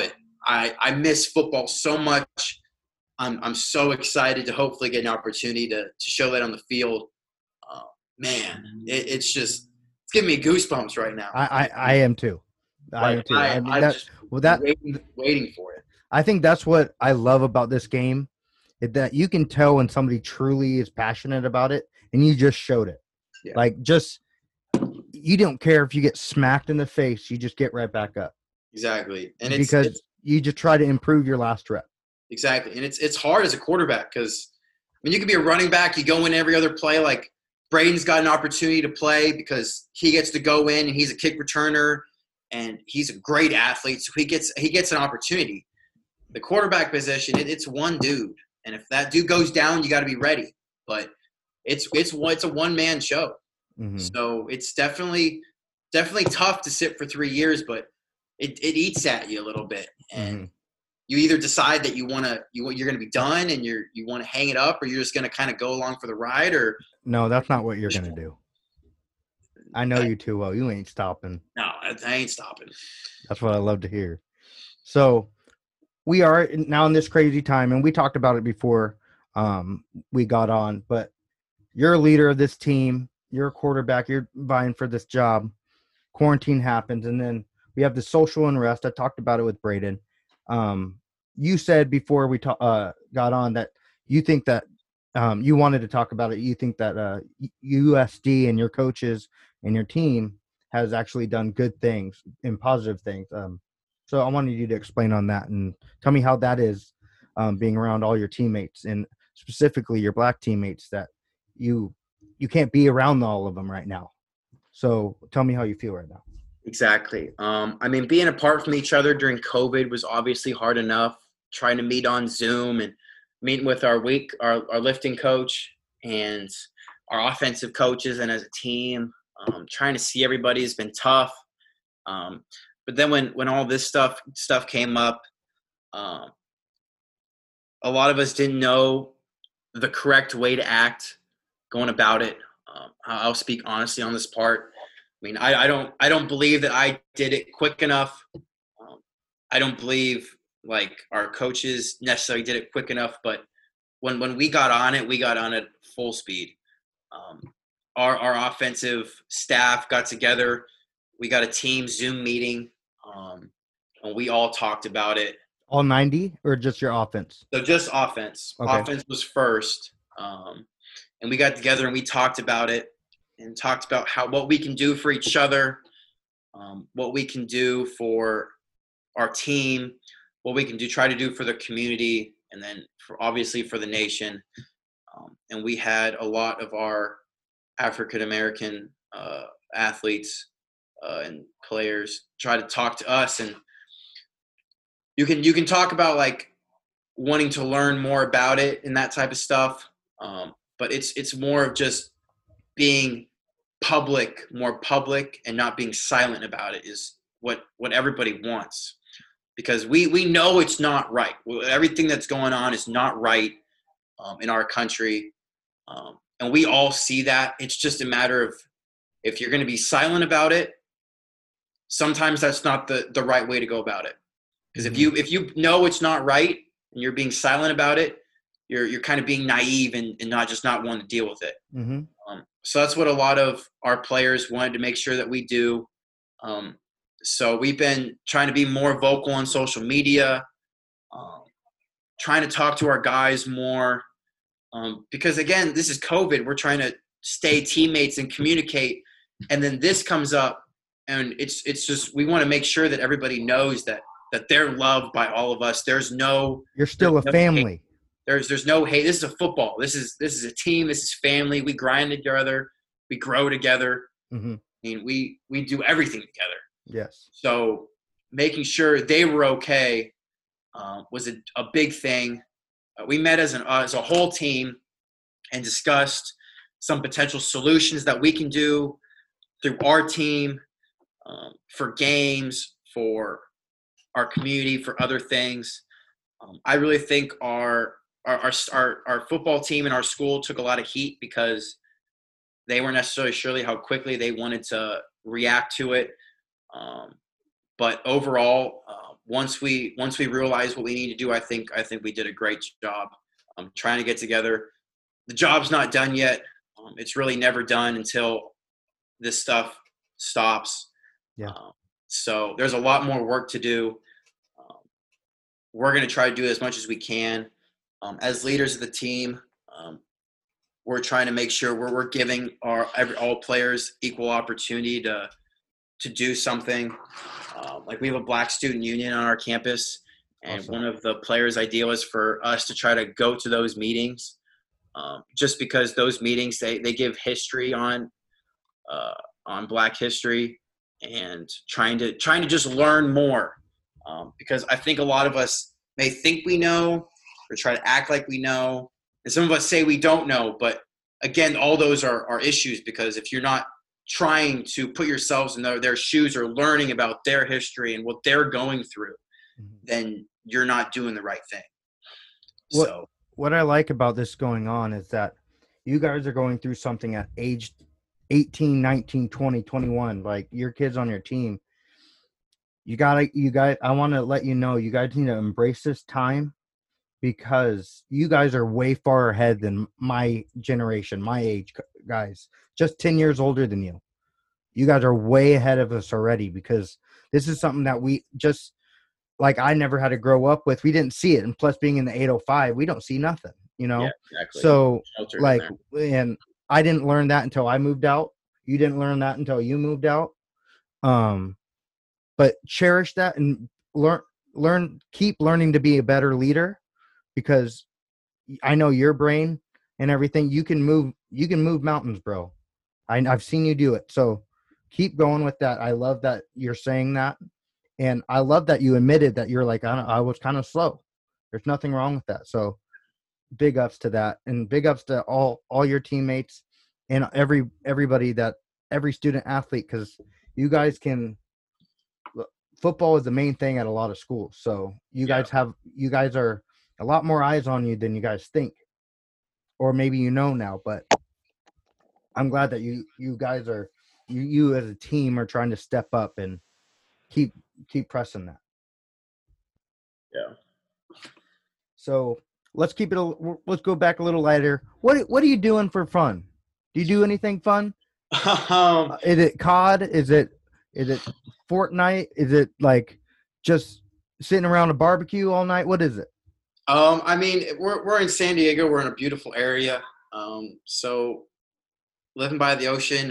it. I miss football so much. I'm so excited to hopefully get an opportunity to show that on the field. Man, it's giving me goosebumps right now. I am too. I am too. Waiting for it. I think that's what I love about this game. That you can tell when somebody truly is passionate about it, and you just showed it. Yeah. You don't care if you get smacked in the face, you just get right back up. Exactly. And because you just try to improve your last rep. Exactly. And it's hard as a quarterback because you could be a running back, you go in every other play. Braden's got an opportunity to play because he gets to go in and he's a kick returner and he's a great athlete. So he gets an opportunity. The quarterback position, it's one dude. And if that dude goes down, you got to be ready. But it's a one-man show. Mm-hmm. So it's definitely tough to sit for 3 years, but it eats at you a little bit. And you either decide that you're going to be done and you want to hang it up, or you're just going to kind of go along for the ride. Or no, that's not what you're going to do. I know you too well. You ain't stopping. No, I ain't stopping. That's what I love to hear. So we are now in this crazy time, and we talked about it before we got on, but you're a leader of this team. You're a quarterback. You're vying for this job. Quarantine happens, and then we have the social unrest. I talked about it with Braden. you said before we got on that you think that you wanted to talk about it. You think that USD and your coaches and your team has actually done good things and positive things. So I wanted you to explain on that and tell me how that is being around all your teammates and specifically your black teammates that you can't be around all of them right now. So tell me how you feel right now. Exactly. I mean, being apart from each other during COVID was obviously hard enough, trying to meet on Zoom and meeting with our lifting coach and our offensive coaches and as a team, trying to see everybody has been tough. But then when all this stuff came up, a lot of us didn't know the correct way to act going about it. I'll speak honestly on this part. I mean, I don't believe that I did it quick enough. I don't believe like our coaches necessarily did it quick enough, but when we got on it full speed. Our offensive staff got together. We got a team Zoom meeting, and we all talked about it. All 90 or just your offense? So just offense. Okay. Offense was first. And we got together and we talked about it and talked about what we can do for each other, what we can do for our team, what we can try to do for the community, and then obviously for the nation. And we had a lot of our African-American athletes and players try to talk to us. And you can talk about like wanting to learn more about it and that type of stuff. But it's more of just being more public and not being silent about it is what everybody wants, because we know it's not right. Everything that's going on is not right in our country. And we all see that. It's just a matter of if you're going to be silent about it, sometimes that's not the right way to go about it. Because if you know it's not right and you're being silent about it, you're kind of being naive and not wanting to deal with it. Mm-hmm. So that's what a lot of our players wanted to make sure that we do. So we've been trying to be more vocal on social media, trying to talk to our guys more. Because again, this is COVID. We're trying to stay teammates and communicate. And then this comes up and it's just, we want to make sure that everybody knows that they're loved by all of us. You're still a family. There's no hate. This is a football. This is a team. This is family. We grind together. We grow together. Mm-hmm. I mean, we do everything together. Yes. So making sure they were okay was a big thing. We met as a whole team and discussed some potential solutions that we can do through our team for games, for our community, for other things. I really think our football team and our school took a lot of heat because they weren't necessarily surely how quickly they wanted to react to it. But overall, once we realized what we need to do, I think we did a great job trying to get together. The job's not done yet. It's really never done until this stuff stops. Yeah. So there's a lot more work to do. We're going to try to do as much as we can. As leaders of the team, we're trying to make sure we're giving all players equal opportunity to do something. Like we have a black student union on our campus, and awesome. One of the players' idea was for us to try to go to those meetings, just because those meetings they give history on Black history and trying to just learn more, because I think a lot of us may think we know or try to act like we know, and some of us say we don't know. But again, all those are issues, because if you're not trying to put yourselves in their shoes or learning about their history and what they're going through, then you're not doing the right thing. What I like about this going on is that you guys are going through something at age 18, 19, 20, 21, like your kids on your team. You guys, I want to let you know, you guys need to embrace this time, because you guys are way far ahead than my generation, my age guys, just 10 years older than you. You guys are way ahead of us already, because this is something that we just like I never had to grow up with. We didn't see it. And plus being in the 805, we don't see nothing, you know? Yeah, exactly. So sheltered like, and I didn't learn that until I moved out. You didn't learn that until you moved out. But cherish that and learn, keep learning to be a better leader, because I know your brain and everything, you can move mountains, bro. I've seen you do it. So keep going with that. I love that you're saying that. And I love that you admitted that you're like, I was kind of slow. There's nothing wrong with that. So big ups to that, and big ups to all your teammates and everybody, that every student athlete, because you guys can, football is the main thing at a lot of schools. So you guys are a lot more eyes on you than you guys think, or maybe, you know, now, but I'm glad that you guys as a team are trying to step up and keep pressing that. Yeah. So let's go back a little lighter. What are you doing for fun? Do you do anything fun? Is it COD? Is it Fortnite? Is it like just sitting around a barbecue all night? What is it? I mean, we're in San Diego. We're in a beautiful area. So living by the ocean.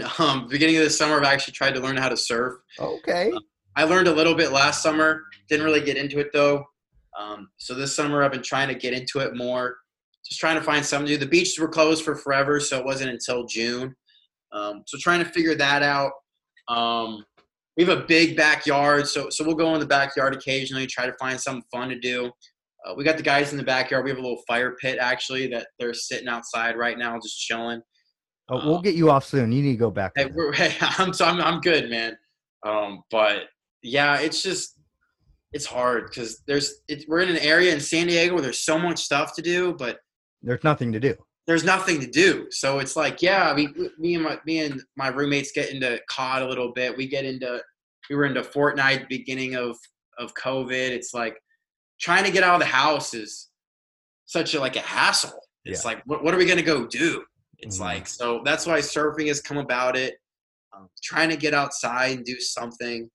Beginning of the summer, I've actually tried to learn how to surf. Okay. I learned a little bit last summer. Didn't really get into it though. So this summer I've been trying to get into it more. Just trying to find something new. The beaches were closed for forever, so it wasn't until June. So trying to figure that out. We have a big backyard, so we'll go in the backyard occasionally, try to find something fun to do. We got the guys in the backyard. We have a little fire pit, actually, that they're sitting outside right now just chilling. Oh, we'll get you off soon. You need to go back. I'm good, man. But, yeah, it's hard because we're in an area in San Diego where there's so much stuff to do, but there's nothing to do. There's nothing to do. So it's like, yeah, I mean, me and my roommates get into COD a little bit. We were into Fortnite beginning of COVID. It's like trying to get out of the house is such a hassle. It's like, what are we going to go do? It's like, so that's why surfing has come about it. Trying to get outside and do something.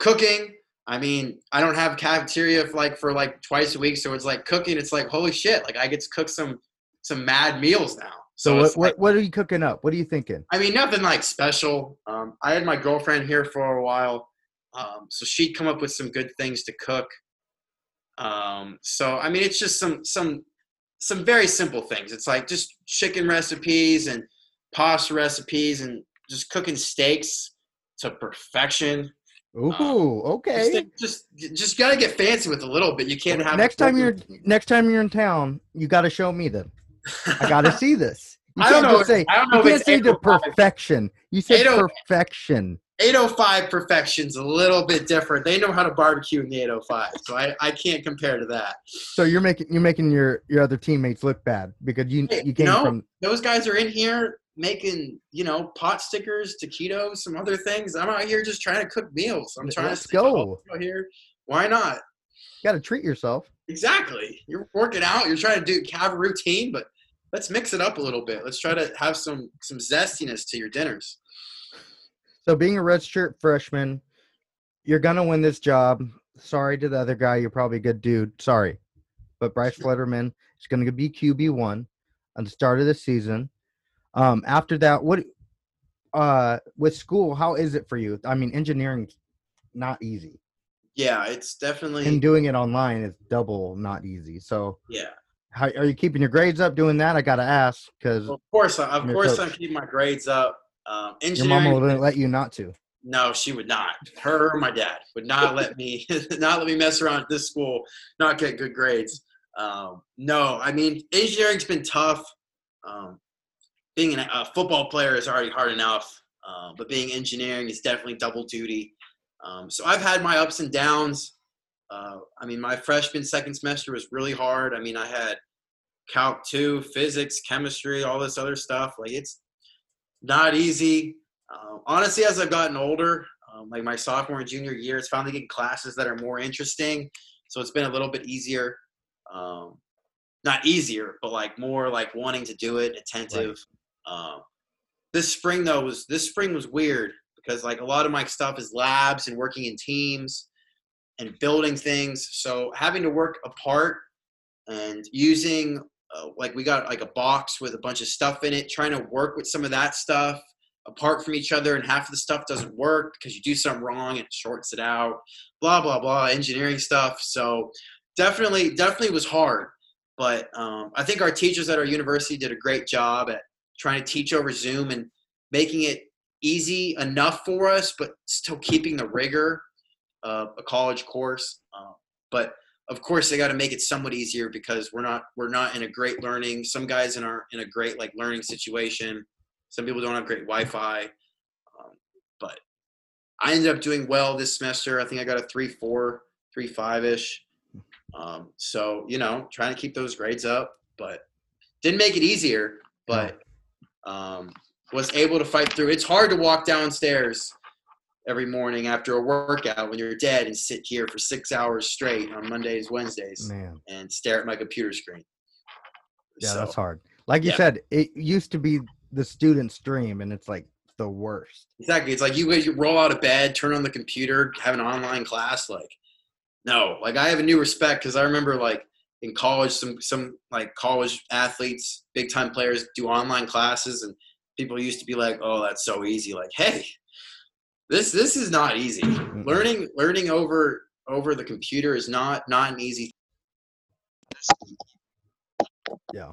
Cooking. I mean, I don't have cafeteria for twice a week. So it's like cooking. It's like, holy shit. Like I get to cook some mad meals now. So what are you cooking up? What are you thinking? I mean, nothing special. I had my girlfriend here for a while. So she'd come up with some good things to cook. So, I mean, it's just some very simple things. It's like just chicken recipes and pasta recipes and just cooking steaks to perfection. Ooh, okay. Just gotta get fancy with a little bit. You can't have next time you're in town, you gotta show me them. I gotta see this. You can't say the perfection. You said perfection. 805 perfection's a little bit different. They know how to barbecue in the 805, so I can't compare to that. So you're making your other teammates look bad because you came from those guys are in here making, pot stickers, taquitos, some other things. I'm out here just trying to cook meals. I'm trying to go here. Why not? You got to treat yourself. Exactly. You're working out. You're trying to have a routine, but let's mix it up a little bit. Let's try to have some zestiness to your dinners. So being a redshirt freshman, you're going to win this job. Sorry to the other guy. You're probably a good dude. Sorry. But Bryce Fledderman is going to be QB1 at the start of the season. After that, with school, how is it for you? I mean, engineering's not easy. Yeah, it's definitely. And doing it online is double not easy. So yeah. How are you keeping your grades up doing that? I got to ask because. Well, of course I'm keeping my grades up. Engineering. Your mama wouldn't let you not to. No, she would not. Her or my dad would not let me mess around at this school, not get good grades. No, I mean, engineering's been tough. Being a football player is already hard enough, but being engineering is definitely double duty. So I've had my ups and downs. I mean, my freshman second semester was really hard. I mean, I had Calc 2, physics, chemistry, all this other stuff. It's not easy. Honestly, as I've gotten older, my sophomore and junior year, it's finally getting classes that are more interesting. So it's been a little bit easier. Not easier, but more wanting to do it, attentive. Right. This spring was weird because a lot of my stuff is labs and working in teams. and building things. So having to work apart and using like we got like a box with a bunch of stuff in it, trying to work with some of that stuff apart from each other, and half of the stuff doesn't work because you do something wrong and it shorts it out, blah, blah, blah, engineering stuff. So definitely was hard. But I think our teachers at our university did a great job at trying to teach over Zoom and making it easy enough for us, but still keeping the rigor of a college course. But of course, they got to make it somewhat easier because we're not in a great learning. Some guys in a great like learning situation. Some people don't have great Wi-Fi. But I ended up doing well this semester. I think I got a 3.4, 3.5-ish. So, you know, trying to keep those grades up, but didn't make it easier, but was able to fight through. It's hard to walk downstairs every morning after a workout when you're dead and sit here for 6 hours straight on Mondays, Wednesdays, man, and stare at my computer screen. Yeah, so, that's hard. Like you said, it used to be the student's dream, and it's like the worst. Exactly. It's like you roll out of bed, turn on the computer, have an online class, like, no, like I have a new respect because I remember like in college, some like college athletes, big time players do online classes, and people used to be like, "Oh, that's so easy." Like, hey, this is not easy. Learning over the computer is not an easy thing. Yeah.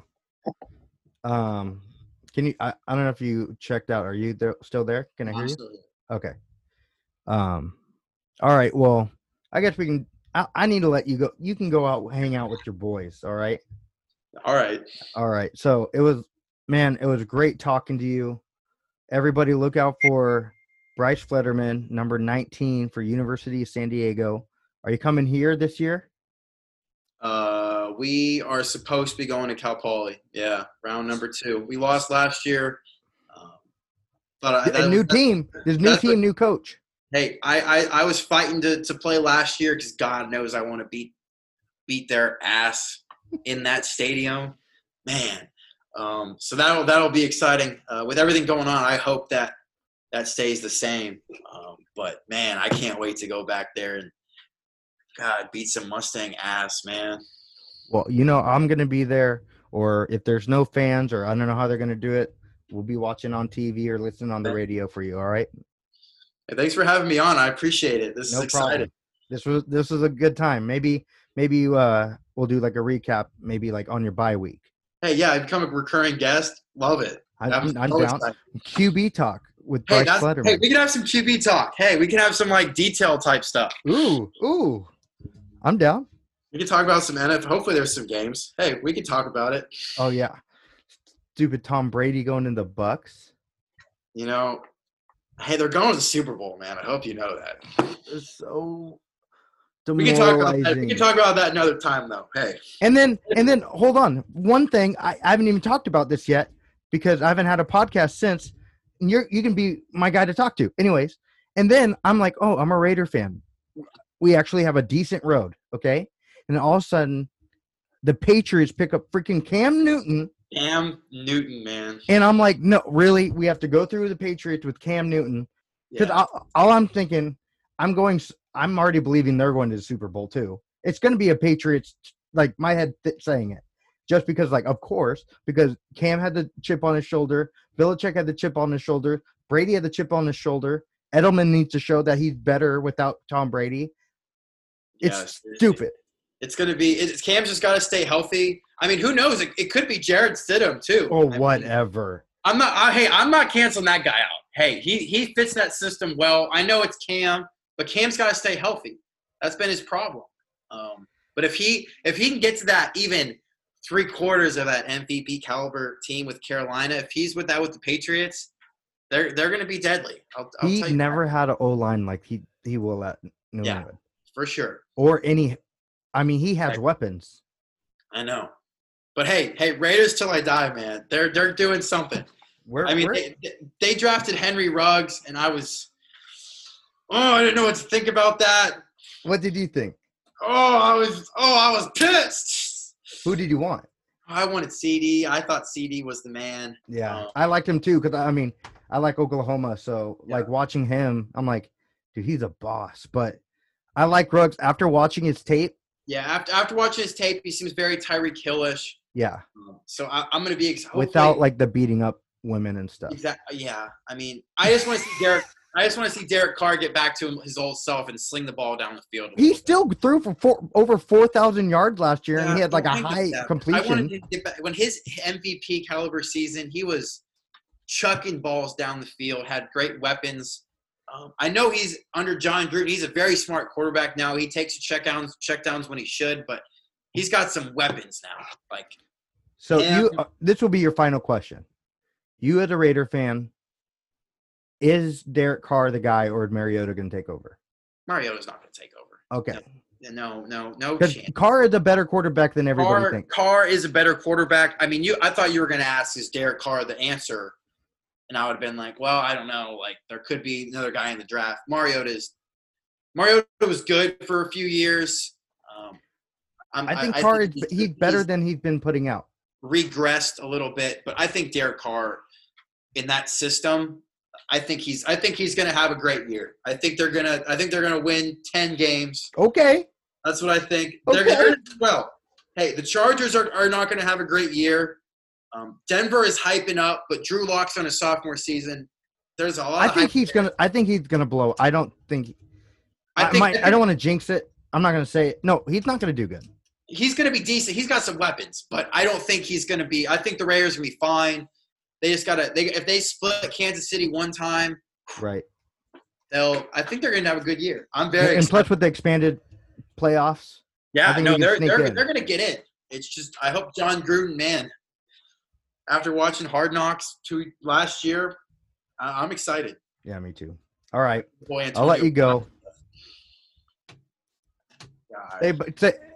Can you? I don't know if you checked out. Are you there, still there? Can I hear Absolutely. You? Okay. All right. Well, I guess we can. I need to let you go. You can go out, hang out with your boys. All right. All right. So it was great talking to you. Everybody look out for Bryce Fledderman, number 19 for University of San Diego. Are you coming here this year? We are supposed to be going to Cal Poly. Yeah. Round number 2. We lost last year. But new coach. Hey, I was fighting to play last year because God knows I want to beat their ass in that stadium, man. So that'll be exciting. With everything going on, I hope that stays the same. But man, I can't wait to go back there and God beat some Mustang ass, man. Well, you know I'm gonna be there, or if there's no fans, or I don't know how they're gonna do it, we'll be watching on TV or listening on the radio for you. All right. Thanks for having me on. I appreciate it. This is exciting. This was a good time. Maybe you we'll do like a recap, maybe like on your bye week. Hey, yeah, I become a recurring guest. Love it. I'm down. QB talk with Bryce Fledderman. Hey, we can have some QB talk. Hey, we can have some like detail type stuff. Ooh, I'm down. We can talk about some NFL. Hopefully, there's some games. Hey, we can talk about it. Oh yeah, stupid Tom Brady going in the Bucks. You know. Hey, they're going to the Super Bowl, man. I hope you know that. It's so demoralizing. We can talk about that another time, though. Hey. And then, hold on. One thing, I haven't even talked about this yet because I haven't had a podcast since. And you can be my guy to talk to. Anyways, and then I'm like, oh, I'm a Raider fan. We actually have a decent road, okay? And all of a sudden, the Patriots pick up freaking Cam Newton. Cam Newton, man. And I'm like, no, really? We have to go through the Patriots with Cam Newton? Because all I'm thinking, I'm already believing they're going to the Super Bowl too. It's going to be a Patriots, like my head saying it. Just because, like, of course, because Cam had the chip on his shoulder. Belichick had the chip on his shoulder. Brady had the chip on his shoulder. Edelman needs to show that he's better without Tom Brady. It's stupid. It's going to be – Cam's just got to stay healthy. I mean, who knows? It could be Jared Stidham too. Or whatever. I'm not canceling that guy out. Hey, he fits that system well. I know it's Cam, but Cam's got to stay healthy. That's been his problem. But if he can get to that even 3/4 of that MVP caliber team with Carolina, if he's with that with the Patriots, they're going to be deadly. He never had an O-line like he will at New England. For sure. Or any – I mean, he has weapons. I know. But hey, Raiders till I die, man. They're doing something. They drafted Henry Ruggs, and I was, I didn't know what to think about that. What did you think? I was pissed. Who did you want? I wanted CeeDee. I thought CeeDee was the man. Yeah, I liked him too because I like Oklahoma, so like watching him, I'm like, dude, he's a boss. But I like Ruggs. After watching his tape. Yeah, after watching his tape, he seems very Tyreek Hill-ish. Yeah. So I'm going to be excited. Without like the beating up women and stuff. Exactly. Yeah. I mean, I just want to see Derek. I just want to see Derek Carr get back to his old self and sling the ball down the field. He still threw for over 4,000 yards last year, yeah, and he had like a high completion. I wanted to get back. When his MVP caliber season, he was chucking balls down the field, had great weapons. I know he's under John Gruden. He's a very smart quarterback now. He takes checkdowns when he should, but he's got some weapons now. Like, so you. This will be your final question. You as a Raider fan. Is Derek Carr the guy, or is Mariota going to take over? Mariota's not going to take over. Okay. No chance. Carr is a better quarterback than everybody thinks. Carr is a better quarterback. I mean, I thought you were going to ask, is Derek Carr the answer? And I would have been like, well, I don't know. Like, there could be another guy in the draft. Mariota was good for a few years. I think he's better than he's been putting out. Regressed a little bit, but I think Derek Carr in that system – I think he's going to have a great year. I think they're going to win 10 games. Okay. That's what I think. Okay. Hey, the Chargers are not going to have a great year. Denver is hyping up, but Drew Lock's on a sophomore season. There's a lot. I think he's going to blow. I don't want to jinx it. I'm not going to say it. No, he's not going to do good. He's going to be decent. He's got some weapons, but I don't think he's going to be. I think the Raiders will be fine. They just gotta. If they split Kansas City one time, right? I think they're gonna have a good year. I'm very excited. And plus with the expanded playoffs. Yeah, they're gonna get in. It's just I hope John Gruden, man. After watching Hard Knocks last year, I'm excited. Yeah, me too. All right, boy, I'll let you go. Hey,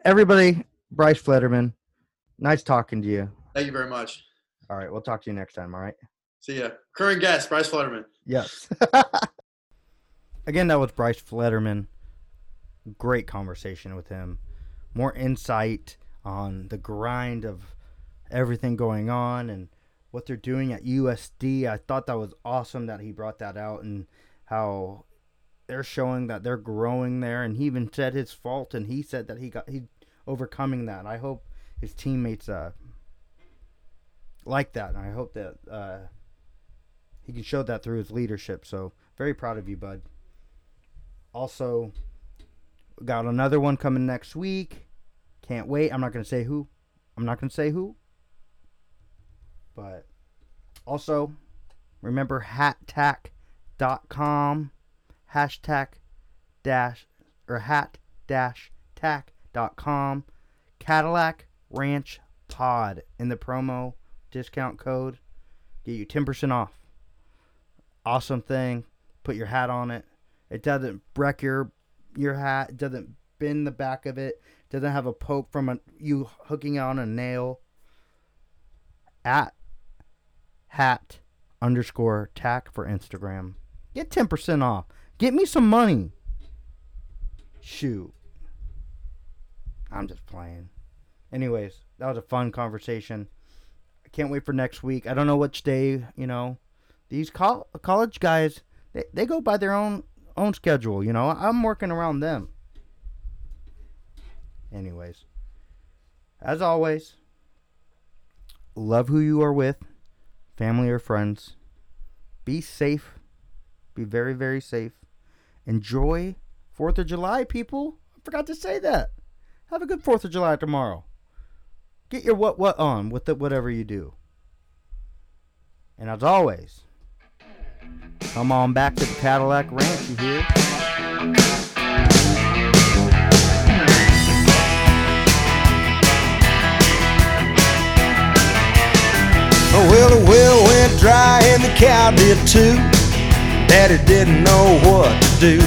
everybody, Bryce Fledderman, nice talking to you. Thank you very much. All right, we'll talk to you next time, all right? See ya. Current guest, Bryce Fledderman. Yes. Again, that was Bryce Fledderman. Great conversation with him. More insight on the grind of everything going on and what they're doing at USD. I thought that was awesome that he brought that out and how they're showing that they're growing there. And he even said his fault, and he said that he's overcoming that. I hope his teammates like that, and I hope that he can show that through his leadership. So very proud of you, bud. Also got another one coming next week. Can't wait. I'm not gonna say who, but also remember hattack.com #hat-tack.com Cadillac Ranch Pod in the promo discount code, get you 10% off. Awesome thing. Put your hat on it. It doesn't wreck your hat. It doesn't bend the back of it. It doesn't have a poke from you hooking on a nail. At @hat_tack for Instagram. Get 10% off. Get me some money. Shoot. I'm just playing. Anyways, that was a fun conversation. Can't wait for next week. I don't know which day, These college guys, they go by their own schedule, I'm working around them. Anyways, as always, love who you are with, family or friends. Be safe. Be very, very safe. Enjoy 4th of July, people. I forgot to say that. Have a good 4th of July tomorrow. Get your what on with it, whatever you do. And as always, come on back to the Cadillac Ranch, you hear? Well, the well went dry and the cow did too. Daddy didn't know what to do.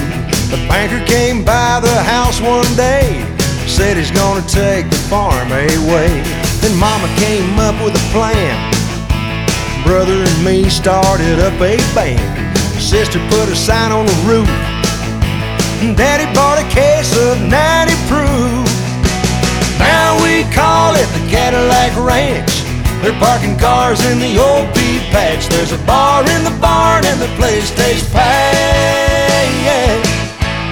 The banker came by the house one day. Said he's gonna take the farm away. Then Mama came up with a plan. Brother and me started up a band. Sister put a sign on the roof. Daddy bought a case of 90 proof. Now we call it the Cadillac Ranch. They're parking cars in the old pea patch. There's a bar in the barn and the place tastes packed.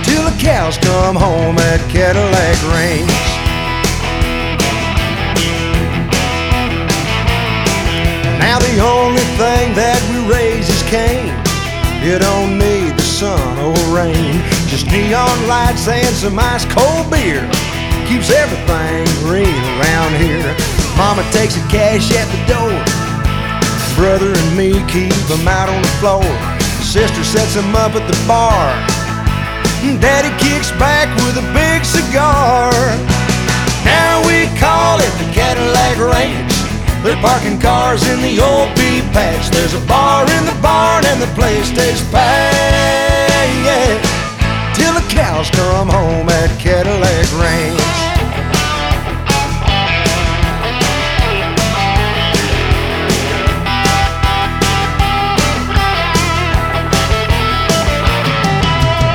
Till the cows cows come home at Cadillac Range. Now the only thing that we raise is cane. You don't need the sun or rain. Just neon lights and some ice cold beer keeps everything green around here. Mama takes the cash at the door. Brother and me keep them out on the floor. Sister sets them up at the bar. Daddy kicks back with a big cigar. Now we call it the Cadillac Range. They're parking cars in the old pea patch. There's a bar in the barn and the place stays packed, yeah, till the cows come home at Cadillac Range.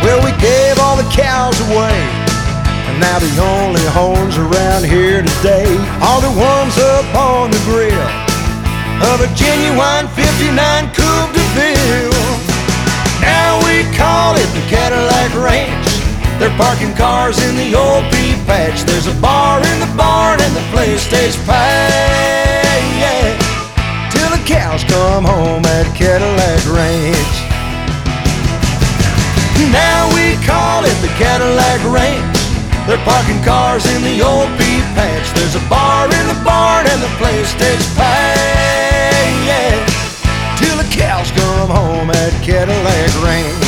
Well, we gave all the cows away, and now the only horns around here today are the ones up on the grill of a genuine 59 Coupe de Ville. Now we call it the Cadillac Range. They're parking cars in the old pea patch. There's a bar in the barn and the place stays packed, yeah, till the cows come home at Cadillac Range. Now we call it the Cadillac Range. They're parking cars in the old pea patch. There's a bar in the barn and the place stays packed, yeah, till the cows come home at Cadillac Range.